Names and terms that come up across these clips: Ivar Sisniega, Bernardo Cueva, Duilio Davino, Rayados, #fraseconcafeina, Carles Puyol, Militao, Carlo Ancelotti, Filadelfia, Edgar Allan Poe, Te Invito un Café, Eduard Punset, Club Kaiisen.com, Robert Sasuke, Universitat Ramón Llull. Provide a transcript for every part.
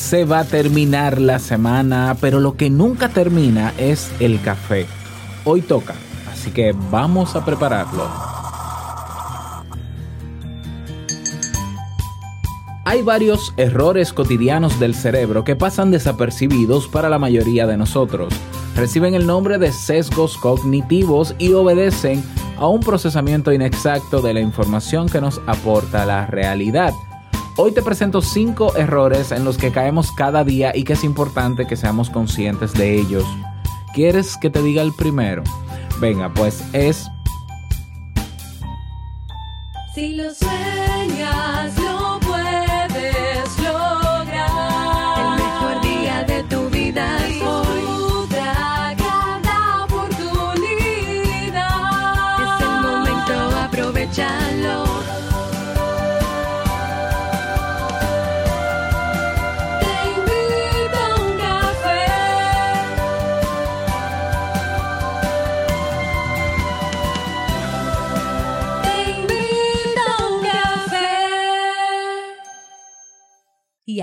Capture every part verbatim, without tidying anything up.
Se va a terminar la semana, pero lo que nunca termina es el café. Hoy toca, así que vamos a prepararlo. Hay varios errores cotidianos del cerebro que pasan desapercibidos para la mayoría de nosotros. Reciben el nombre de sesgos cognitivos y obedecen a un procesamiento inexacto de la información que nos aporta la realidad. Hoy te presento cinco errores en los que caemos cada día y que es importante que seamos conscientes de ellos. ¿Quieres que te diga el primero? Venga, pues es... Si lo sueñas, lo puedes lograr. El mejor día de tu vida es hoy. Disfruta cada oportunidad. Es el momento, aprovechalo. Y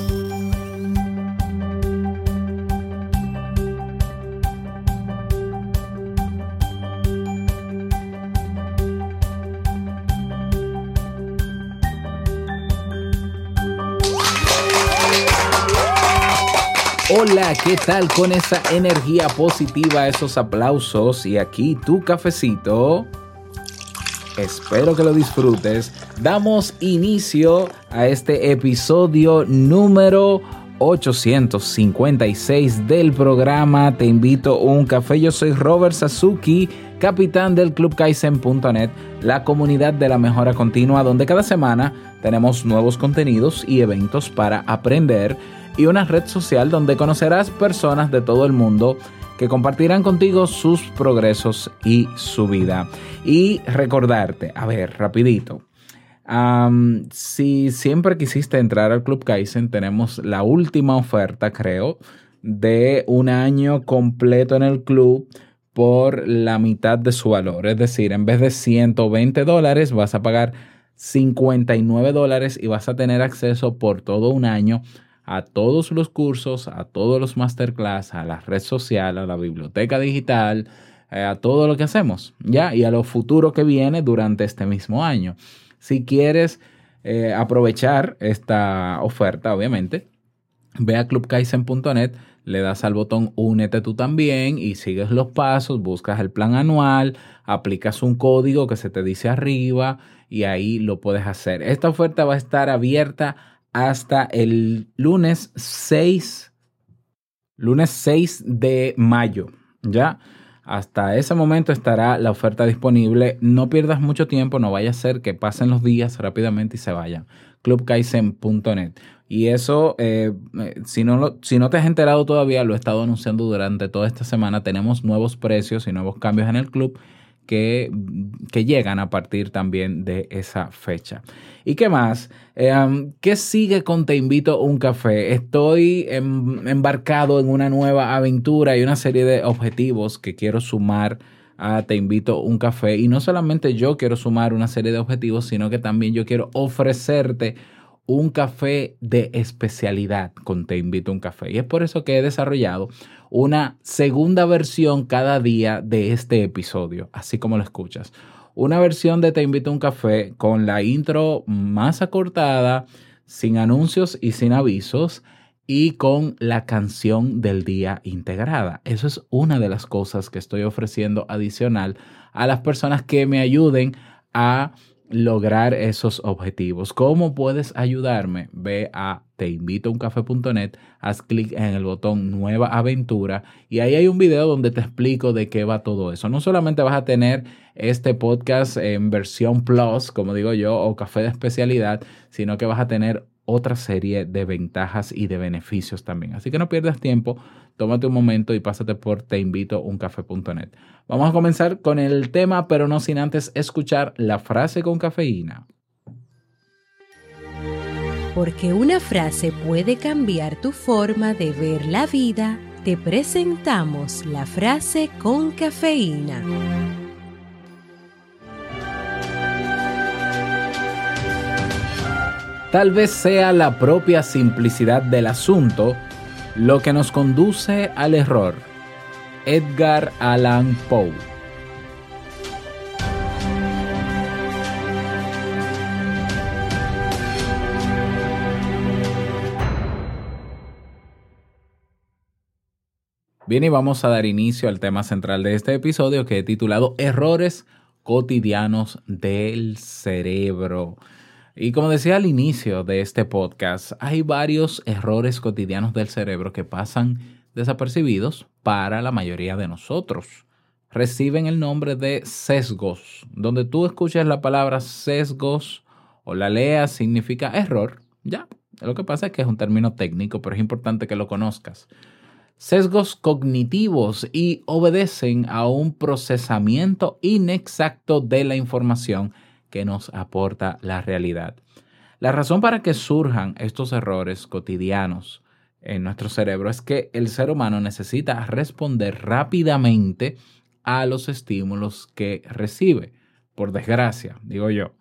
Hola, ¿qué tal con esa energía positiva, esos aplausos y aquí tu cafecito? Espero que lo disfrutes. Damos inicio a este episodio número ochocientos cincuenta y seis del programa Te Invito un Café. Yo soy Robert Sasuke, capitán del Club Kaiisen punto net, la comunidad de la mejora continua, donde cada semana tenemos nuevos contenidos y eventos para aprender, y una red social donde conocerás personas de todo el mundo que compartirán contigo sus progresos y su vida. Y recordarte, a ver, rapidito, um, si siempre quisiste entrar al Club Kaizen, tenemos la última oferta, creo, de un año completo en el club por la mitad de su valor. Es decir, en vez de ciento veinte dólares vas a pagar cincuenta y nueve dólares y vas a tener acceso por todo un año a todos los cursos, a todos los masterclass, a la red social, a la biblioteca digital, eh, a todo lo que hacemos, ¿ya? Y a lo futuro que viene durante este mismo año. Si quieres eh, aprovechar esta oferta, obviamente, ve a club kaizen punto net, le das al botón únete tú también y sigues los pasos, buscas el plan anual, aplicas un código que se te dice arriba y ahí lo puedes hacer. Esta oferta va a estar abierta hasta el lunes seis, lunes seis de mayo, ¿ya? Hasta ese momento estará la oferta disponible. No pierdas mucho tiempo, no vaya a ser que pasen los días rápidamente y se vayan. club kaizen punto net. Y eso, eh, si, no lo, si no te has enterado todavía, lo he estado anunciando durante toda esta semana. Tenemos nuevos precios y nuevos cambios en el club Que, que llegan a partir también de esa fecha. ¿Y qué más? Eh, ¿Qué sigue con Te Invito un Café? Estoy em, embarcado en una nueva aventura y una serie de objetivos que quiero sumar a Te Invito un Café. Y no solamente yo quiero sumar una serie de objetivos, sino que también yo quiero ofrecerte un café de especialidad con Te Invito a un Café. Y es por eso que he desarrollado una segunda versión cada día de este episodio, así como lo escuchas. Una versión de Te Invito a un Café con la intro más acortada, sin anuncios y sin avisos, y con la canción del día integrada. Eso es una de las cosas que estoy ofreciendo adicional a las personas que me ayuden a lograr esos objetivos. ¿Cómo puedes ayudarme? Ve a te invito a un café punto net, haz clic en el botón Nueva Aventura y ahí hay un video donde te explico de qué va todo eso. No solamente vas a tener este podcast en versión Plus, como digo yo, o café de especialidad, sino que vas a tener otra serie de ventajas y de beneficios también. Así que no pierdas tiempo, tómate un momento y pásate por te invito a un café punto net. Vamos a comenzar con el tema, pero no sin antes escuchar la frase con cafeína. Porque una frase puede cambiar tu forma de ver la vida te presentamos la frase con cafeína. Tal vez sea la propia simplicidad del asunto lo que nos conduce al error. Edgar Allan Poe. Bien, y vamos a dar inicio al tema central de este episodio, que he titulado Errores cotidianos del cerebro. Y como decía al inicio de este podcast, hay varios errores cotidianos del cerebro que pasan desapercibidos para la mayoría de nosotros. Reciben el nombre de sesgos. Donde tú escuches la palabra sesgos o la leas, significa error. Ya, lo que pasa es que es un término técnico, pero es importante que lo conozcas. Sesgos cognitivos y obedecen a un procesamiento inexacto de la información que nos aporta la realidad. La razón para que surjan estos errores cotidianos en nuestro cerebro es que el ser humano necesita responder rápidamente a los estímulos que recibe, por desgracia, digo yo.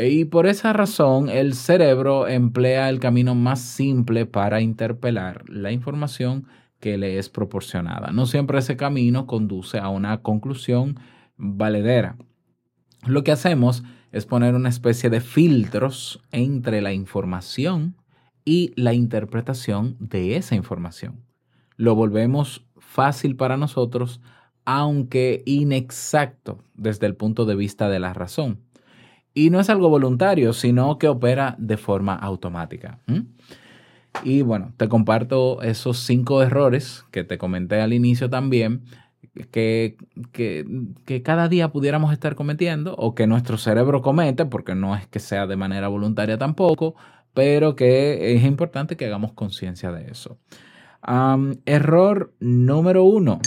Y por esa razón, el cerebro emplea el camino más simple para interpelar la información que le es proporcionada. No siempre ese camino conduce a una conclusión valedera. Lo que hacemos es poner una especie de filtros entre la información y la interpretación de esa información. Lo volvemos fácil para nosotros, aunque inexacto desde el punto de vista de la razón. Y no es algo voluntario, sino que opera de forma automática. ¿Mm? Y bueno, te comparto esos cinco errores que te comenté al inicio también, Que, que, que cada día pudiéramos estar cometiendo o que nuestro cerebro comete, porque no es que sea de manera voluntaria tampoco, pero que es importante que hagamos conciencia de eso. Um, error número uno.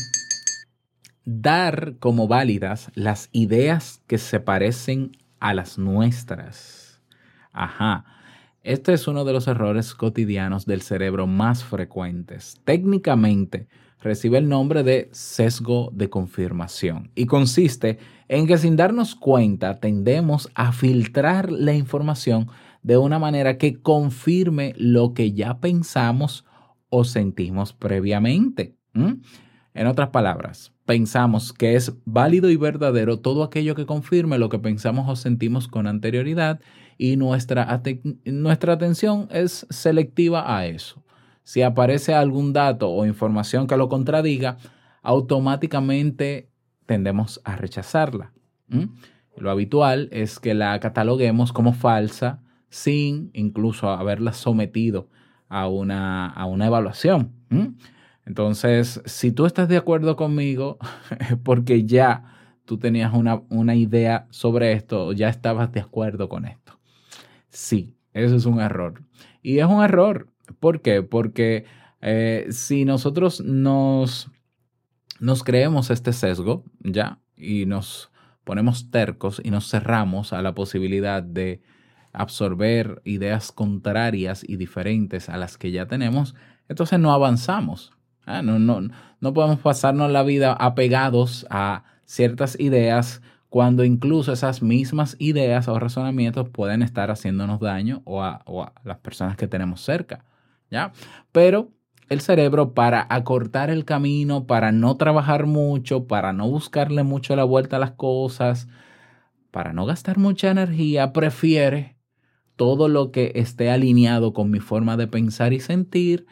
Dar como válidas las ideas que se parecen a las nuestras. Ajá. Este es uno de los errores cotidianos del cerebro más frecuentes. Técnicamente, recibe el nombre de sesgo de confirmación y consiste en que sin darnos cuenta tendemos a filtrar la información de una manera que confirme lo que ya pensamos o sentimos previamente. ¿Mm? En otras palabras, pensamos que es válido y verdadero todo aquello que confirme lo que pensamos o sentimos con anterioridad y nuestra, ate- nuestra atención es selectiva a eso. Si aparece algún dato o información que lo contradiga, automáticamente tendemos a rechazarla. ¿Mm? Lo habitual es que la cataloguemos como falsa sin incluso haberla sometido a una, a una evaluación. ¿Mm? Entonces, si tú estás de acuerdo conmigo, es porque ya tú tenías una, una idea sobre esto o ya estabas de acuerdo con esto. Sí, eso es un error. Y es un error. ¿Por qué? Porque eh, si nosotros nos, nos creemos este sesgo, ¿ya? Y nos ponemos tercos y nos cerramos a la posibilidad de absorber ideas contrarias y diferentes a las que ya tenemos, entonces no avanzamos. ¿eh? No, no, no podemos pasarnos la vida apegados a ciertas ideas cuando incluso esas mismas ideas o razonamientos pueden estar haciéndonos daño o a, o a las personas que tenemos cerca. ¿Ya? Pero el cerebro, para acortar el camino, para no trabajar mucho, para no buscarle mucho la vuelta a las cosas, para no gastar mucha energía, prefiere todo lo que esté alineado con mi forma de pensar y sentir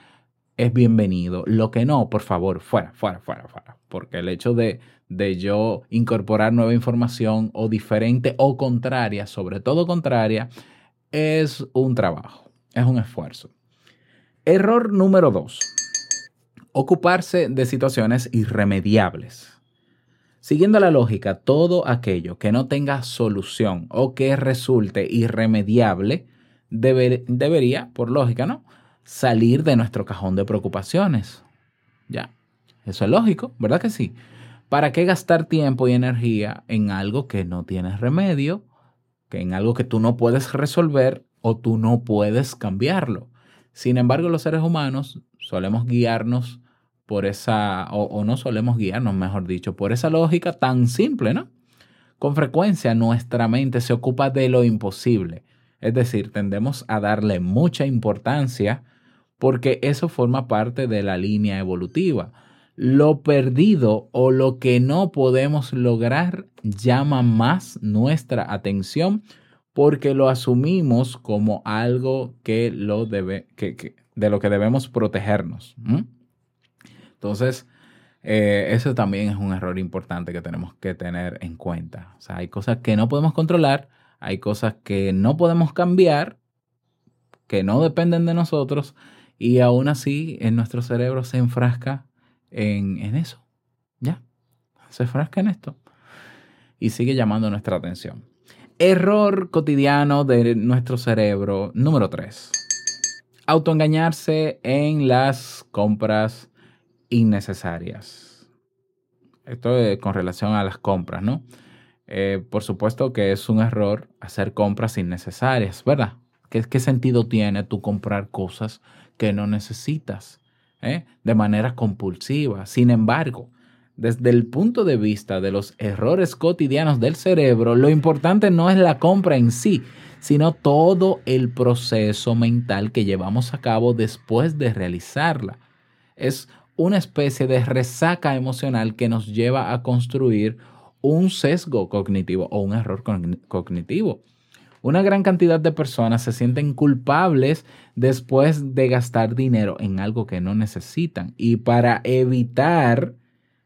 es bienvenido. Lo que no, por favor, fuera, fuera, fuera, fuera. Porque el hecho de, de yo incorporar nueva información o diferente o contraria, sobre todo contraria, es un trabajo, es un esfuerzo. Error número dos. Ocuparse de situaciones irremediables. Siguiendo la lógica, todo aquello que no tenga solución o que resulte irremediable debe, debería, por lógica, ¿no?, salir de nuestro cajón de preocupaciones. Ya, eso es lógico, ¿verdad que sí? ¿Para qué gastar tiempo y energía en algo que no tienes remedio, que en algo que tú no puedes resolver o tú no puedes cambiarlo? Sin embargo, los seres humanos solemos guiarnos por esa, o, o no solemos guiarnos, mejor dicho, por esa lógica tan simple, ¿no? Con frecuencia nuestra mente se ocupa de lo imposible, es decir, tendemos a darle mucha importancia porque eso forma parte de la línea evolutiva. Lo perdido o lo que no podemos lograr llama más nuestra atención porque lo asumimos como algo que lo debe, que, que, de lo que debemos protegernos. ¿Mm? Entonces, eh, eso también es un error importante que tenemos que tener en cuenta. O sea, hay cosas que no podemos controlar, hay cosas que no podemos cambiar, que no dependen de nosotros, y aún así en nuestro cerebro se enfrasca en, en eso, ¿ya? Se enfrasca en esto y sigue llamando nuestra atención. Error cotidiano de nuestro cerebro número tres. Autoengañarse en las compras innecesarias. Esto es con relación a las compras, ¿no? Eh, por supuesto que es un error hacer compras innecesarias, ¿verdad? ¿Qué, qué sentido tiene tú comprar cosas que no necesitas, ¿eh? De manera compulsiva? Sin embargo, desde el punto de vista de los errores cotidianos del cerebro, lo importante no es la compra en sí, sino todo el proceso mental que llevamos a cabo después de realizarla. Es una especie de resaca emocional que nos lleva a construir un sesgo cognitivo o un error cognitivo. Una gran cantidad de personas se sienten culpables después de gastar dinero en algo que no necesitan. Y para evitar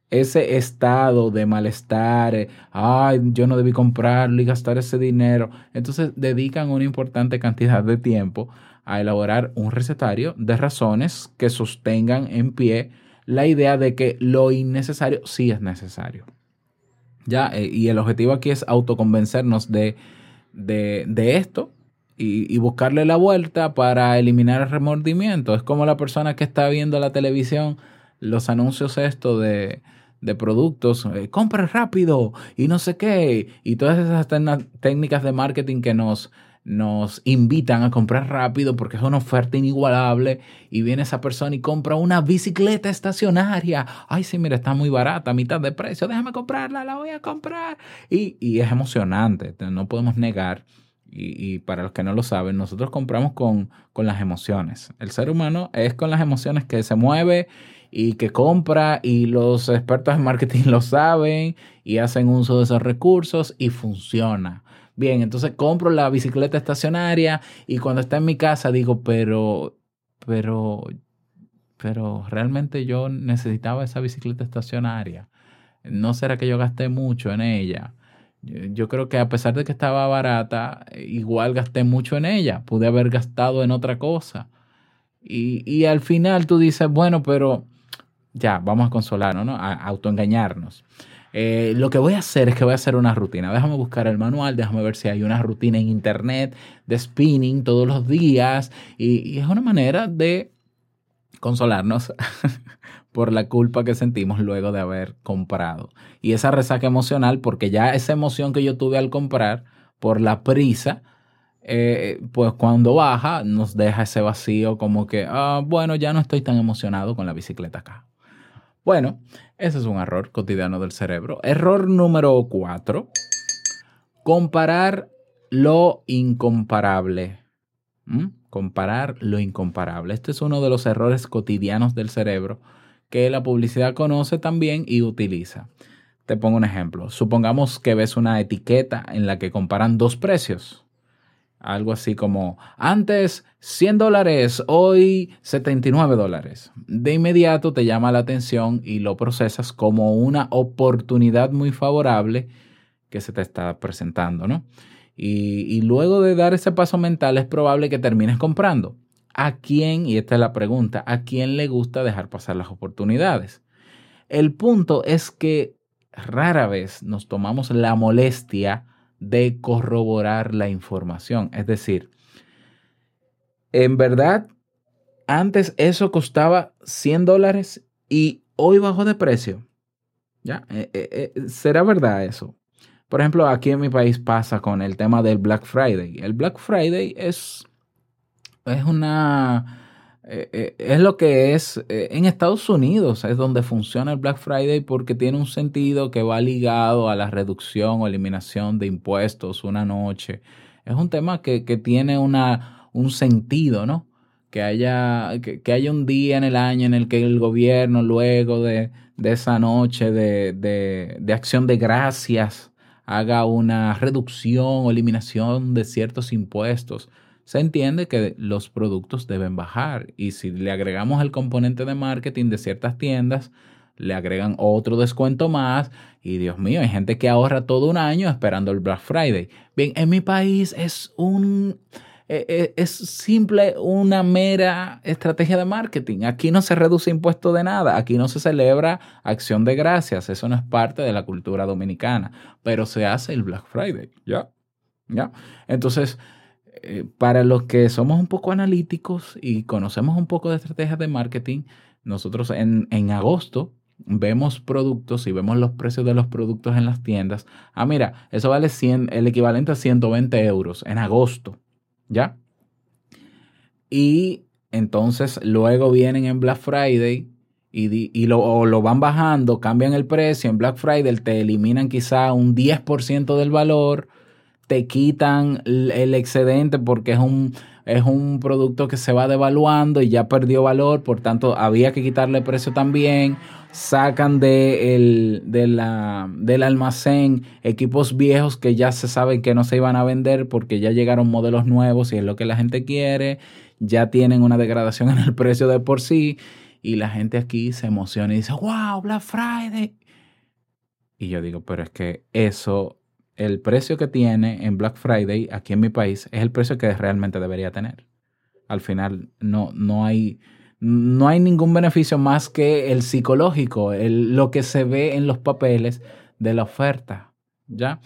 ese estado de malestar, ay, yo no debí comprarlo y gastar ese dinero, entonces dedican una importante cantidad de tiempo a elaborar un recetario de razones que sostengan en pie la idea de que lo innecesario sí es necesario. Ya, y el objetivo aquí es autoconvencernos de, de, de esto y, y buscarle la vuelta para eliminar el remordimiento. Es como la persona que está viendo la televisión, los anuncios estos de, de productos, eh, compra rápido y no sé qué, y todas esas ten- técnicas de marketing que nos, nos invitan a comprar rápido porque es una oferta inigualable, y viene esa persona y compra una bicicleta estacionaria. Ay, sí, mira, está muy barata, a mitad de precio, déjame comprarla, la voy a comprar. Y, y es emocionante, no podemos negar, y, y para los que no lo saben, nosotros compramos con, con las emociones. El ser humano es con las emociones que se mueve y que compra, y los expertos en marketing lo saben y hacen uso de esos recursos y funciona. Bien, entonces compro la bicicleta estacionaria y cuando está en mi casa digo, pero, pero, pero realmente yo necesitaba esa bicicleta estacionaria. ¿No será que yo gasté mucho en ella? Yo creo que a pesar de que estaba barata, igual gasté mucho en ella. Pude haber gastado en otra cosa. Y, y al final tú dices, bueno, pero ya, vamos a consolarnos, ¿no? A autoengañarnos. Eh, lo que voy a hacer es que voy a hacer una rutina. Déjame buscar el manual, déjame ver si hay una rutina en internet de spinning todos los días. Y, y es una manera de consolarnos por la culpa que sentimos luego de haber comprado. Y esa resaca emocional, porque ya esa emoción que yo tuve al comprar por la prisa, eh, pues cuando baja nos deja ese vacío como que, ah, bueno, ya no estoy tan emocionado con la bicicleta acá. Bueno, ese es un error cotidiano del cerebro. Error número cuatro. Comparar lo incomparable. ¿Mm? Comparar lo incomparable. Este es uno de los errores cotidianos del cerebro que la publicidad conoce también y utiliza. Te pongo un ejemplo. Supongamos que ves una etiqueta en la que comparan dos precios. Algo así como, antes cien dólares, hoy setenta y nueve dólares. De inmediato te llama la atención y lo procesas como una oportunidad muy favorable que se te está presentando, ¿no? Y, y luego de dar ese paso mental es probable que termines comprando. ¿A quién? Y esta es la pregunta, ¿a quién le gusta dejar pasar las oportunidades? El punto es que rara vez nos tomamos la molestia de corroborar la información. Es decir, en verdad, antes eso costaba cien dólares y hoy bajó de precio. ¿Ya? Eh, eh, eh, ¿Será verdad eso? Por ejemplo, aquí en mi país pasa con el tema del Black Friday. El Black Friday es, es una Eh, eh, es lo que es eh, en Estados Unidos, es donde funciona el Black Friday porque tiene un sentido que va ligado a la reducción o eliminación de impuestos una noche. Es un tema que, que tiene una, un sentido, ¿no? Que haya, que, que haya un día en el año en el que el gobierno, luego de, de esa noche de, de, de acción de gracias, haga una reducción o eliminación de ciertos impuestos. Se entiende que los productos deben bajar y si le agregamos el componente de marketing de ciertas tiendas, le agregan otro descuento más y Dios mío, hay gente que ahorra todo un año esperando el Black Friday. Bien, en mi país es un es, es simple una mera estrategia de marketing. Aquí no se reduce impuesto de nada, aquí no se celebra acción de gracias, eso no es parte de la cultura dominicana, pero se hace el Black Friday, ¿ya? ¿Ya? Entonces, para los que somos un poco analíticos y conocemos un poco de estrategias de marketing, nosotros en, en agosto vemos productos y vemos los precios de los productos en las tiendas. Ah, mira, eso vale cien, el equivalente a ciento veinte euros en agosto, ¿ya? Y entonces luego vienen en Black Friday y, y lo, o lo van bajando, cambian el precio. En Black Friday te eliminan quizá un diez por ciento del valor, te quitan el excedente porque es un, es un producto que se va devaluando y ya perdió valor, por tanto había que quitarle precio también, sacan de el, de la, del almacén equipos viejos que ya se sabe que no se iban a vender porque ya llegaron modelos nuevos y es lo que la gente quiere, ya tienen una degradación en el precio de por sí y la gente aquí se emociona y dice ¡Wow! ¡Black Friday! Y yo digo, pero es que eso... El precio que tiene en Black Friday aquí en mi país es el precio que realmente debería tener. Al final no, no, hay, no hay ningún beneficio más que el psicológico, el, lo que se ve en los papeles de la oferta, ¿ya?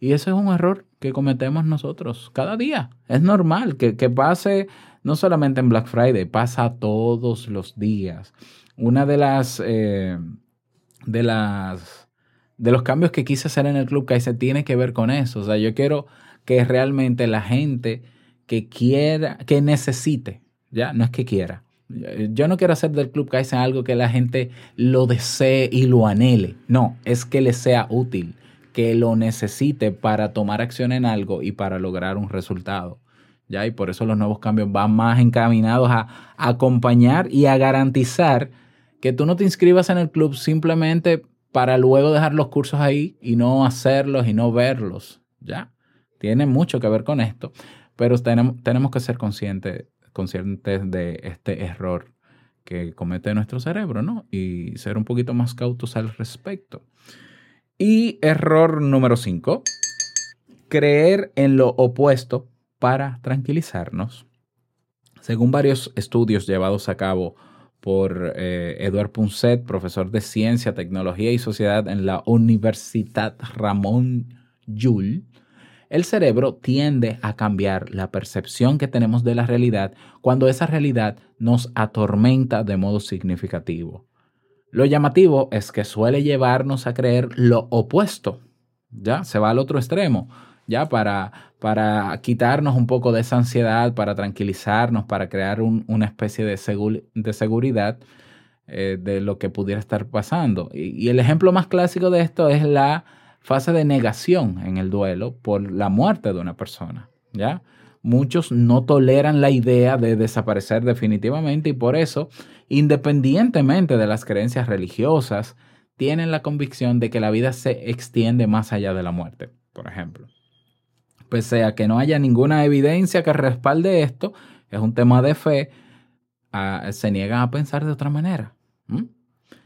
Y eso es un error que cometemos nosotros cada día. Es normal que, que pase no solamente en Black Friday, pasa todos los días. Una de las... Eh, de las De los cambios que quise hacer en el Club Kaizen tiene que ver con eso. O sea, yo quiero que realmente la gente que quiera, que necesite, ya, no es que quiera. Yo no quiero hacer del Club Kaizen algo que la gente lo desee y lo anhele. No, es que le sea útil, que lo necesite para tomar acción en algo y para lograr un resultado, ya. Y por eso los nuevos cambios van más encaminados a, a acompañar y a garantizar que tú no te inscribas en el club simplemente para luego dejar los cursos ahí y no hacerlos y no verlos, ¿ya? Tiene mucho que ver con esto, pero tenemos, tenemos que ser conscientes, conscientes de este error que comete nuestro cerebro, ¿no? Y ser un poquito más cautos al respecto. Y error número cinco, creer en lo opuesto para tranquilizarnos. Según varios estudios llevados a cabo por eh, Eduard Punset, profesor de Ciencia, Tecnología y Sociedad en la Universitat Ramón Llull, el cerebro tiende a cambiar la percepción que tenemos de la realidad cuando esa realidad nos atormenta de modo significativo. Lo llamativo es que suele llevarnos a creer lo opuesto, ¿ya? Se va al otro extremo, ya para, para quitarnos un poco de esa ansiedad, para tranquilizarnos, para crear un, una especie de, segul- de seguridad eh, de lo que pudiera estar pasando. Y, y el ejemplo más clásico de esto es la fase de negación en el duelo por la muerte de una persona, ¿ya? Muchos no toleran la idea de desaparecer definitivamente y por eso, independientemente de las creencias religiosas, tienen la convicción de que la vida se extiende más allá de la muerte, por ejemplo. Pese a que no haya ninguna evidencia que respalde esto, es un tema de fe, a, se niegan a pensar de otra manera. ¿Mm?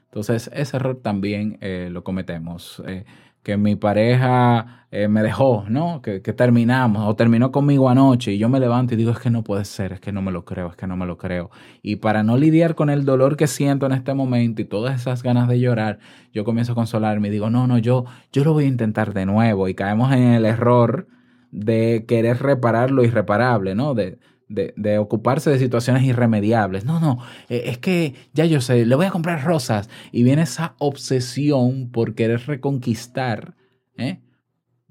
Entonces, ese error también eh, lo cometemos. Eh, que mi pareja eh, me dejó, ¿no? Que, que terminamos o terminó conmigo anoche y yo me levanto y digo, es que no puede ser, es que no me lo creo, es que no me lo creo. Y para no lidiar con el dolor que siento en este momento y todas esas ganas de llorar, yo comienzo a consolarme y digo, no, no, yo, yo lo voy a intentar de nuevo. Y caemos en el error de querer reparar lo irreparable, ¿no? De, de, de ocuparse de situaciones irremediables. No, no, es que ya yo sé, le voy a comprar rosas. Y viene esa obsesión por querer reconquistar, ¿eh?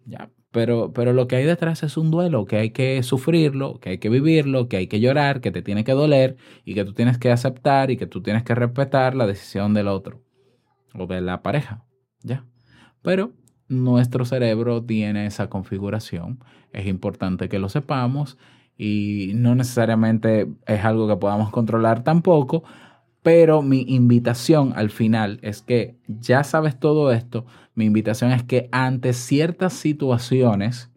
Ya, Pero, pero lo que hay detrás es un duelo, que hay que sufrirlo, que hay que vivirlo, que hay que llorar, que te tiene que doler y que tú tienes que aceptar y que tú tienes que respetar la decisión del otro o de la pareja, ¿ya? Pero nuestro cerebro tiene esa configuración. Es importante que lo sepamos y no necesariamente es algo que podamos controlar tampoco, pero mi invitación al final es que ya sabes todo esto. Mi invitación es que ante ciertas situaciones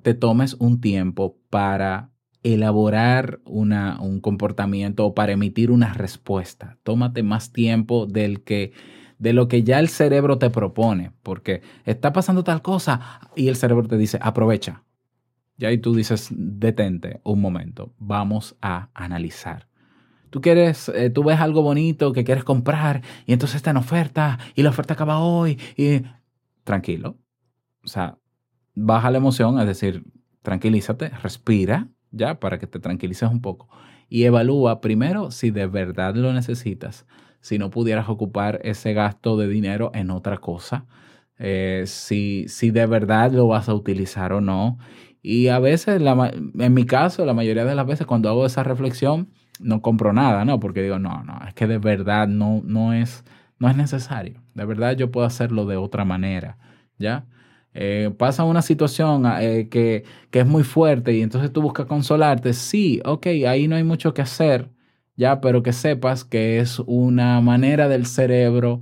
te tomes un tiempo para elaborar una, un comportamiento o para emitir una respuesta. Tómate más tiempo del que, de lo que ya el cerebro te propone, porque está pasando tal cosa y el cerebro te dice aprovecha. Ya, y tú dices detente un momento, vamos a analizar. Tú quieres, eh, tú ves algo bonito que quieres comprar y entonces está en oferta y la oferta acaba hoy y tranquilo. O sea, baja la emoción, es decir, tranquilízate, respira ya para que te tranquilices un poco y evalúa primero si de verdad lo necesitas, si no pudieras ocupar ese gasto de dinero en otra cosa, eh, si, si de verdad lo vas a utilizar o no. Y a veces, la, en mi caso, la mayoría de las veces cuando hago esa reflexión, no compro nada, ¿no? Porque digo, no, no, es que de verdad no, no, es, no es necesario. De verdad yo puedo hacerlo de otra manera, ¿ya? Eh, pasa una situación eh, que, que es muy fuerte y entonces tú buscas consolarte. Sí, ok, ahí no hay mucho que hacer, ¿ya? Pero que sepas que es una manera del cerebro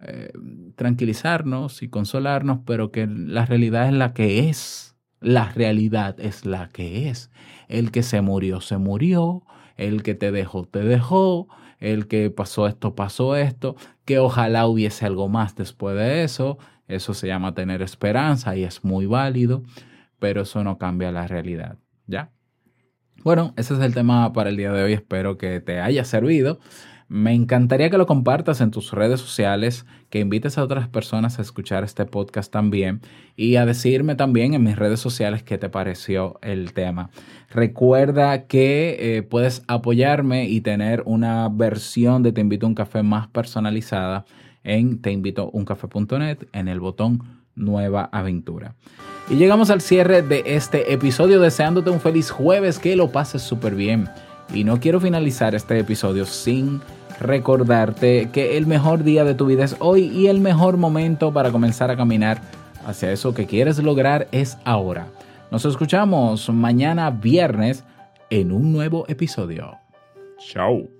eh, tranquilizarnos y consolarnos, pero que la realidad es la que es. La realidad es la que es. El que se murió, se murió. El que te dejó, te dejó. El que pasó esto, pasó esto. Que ojalá hubiese algo más después de eso. Eso se llama tener esperanza y es muy válido. Pero eso no cambia la realidad, ¿ya? Bueno, ese es el tema para el día de hoy. Espero que te haya servido. Me encantaría que lo compartas en tus redes sociales, que invites a otras personas a escuchar este podcast también y a decirme también en mis redes sociales qué te pareció el tema. Recuerda que eh, puedes apoyarme y tener una versión de Te Invito a un Café más personalizada en te invito un café punto net en el botón Nueva Aventura. Y llegamos al cierre de este episodio deseándote un feliz jueves, que lo pases súper bien. Y no quiero finalizar este episodio sin recordarte que el mejor día de tu vida es hoy y el mejor momento para comenzar a caminar hacia eso que quieres lograr es ahora. Nos escuchamos mañana viernes en un nuevo episodio. Chao.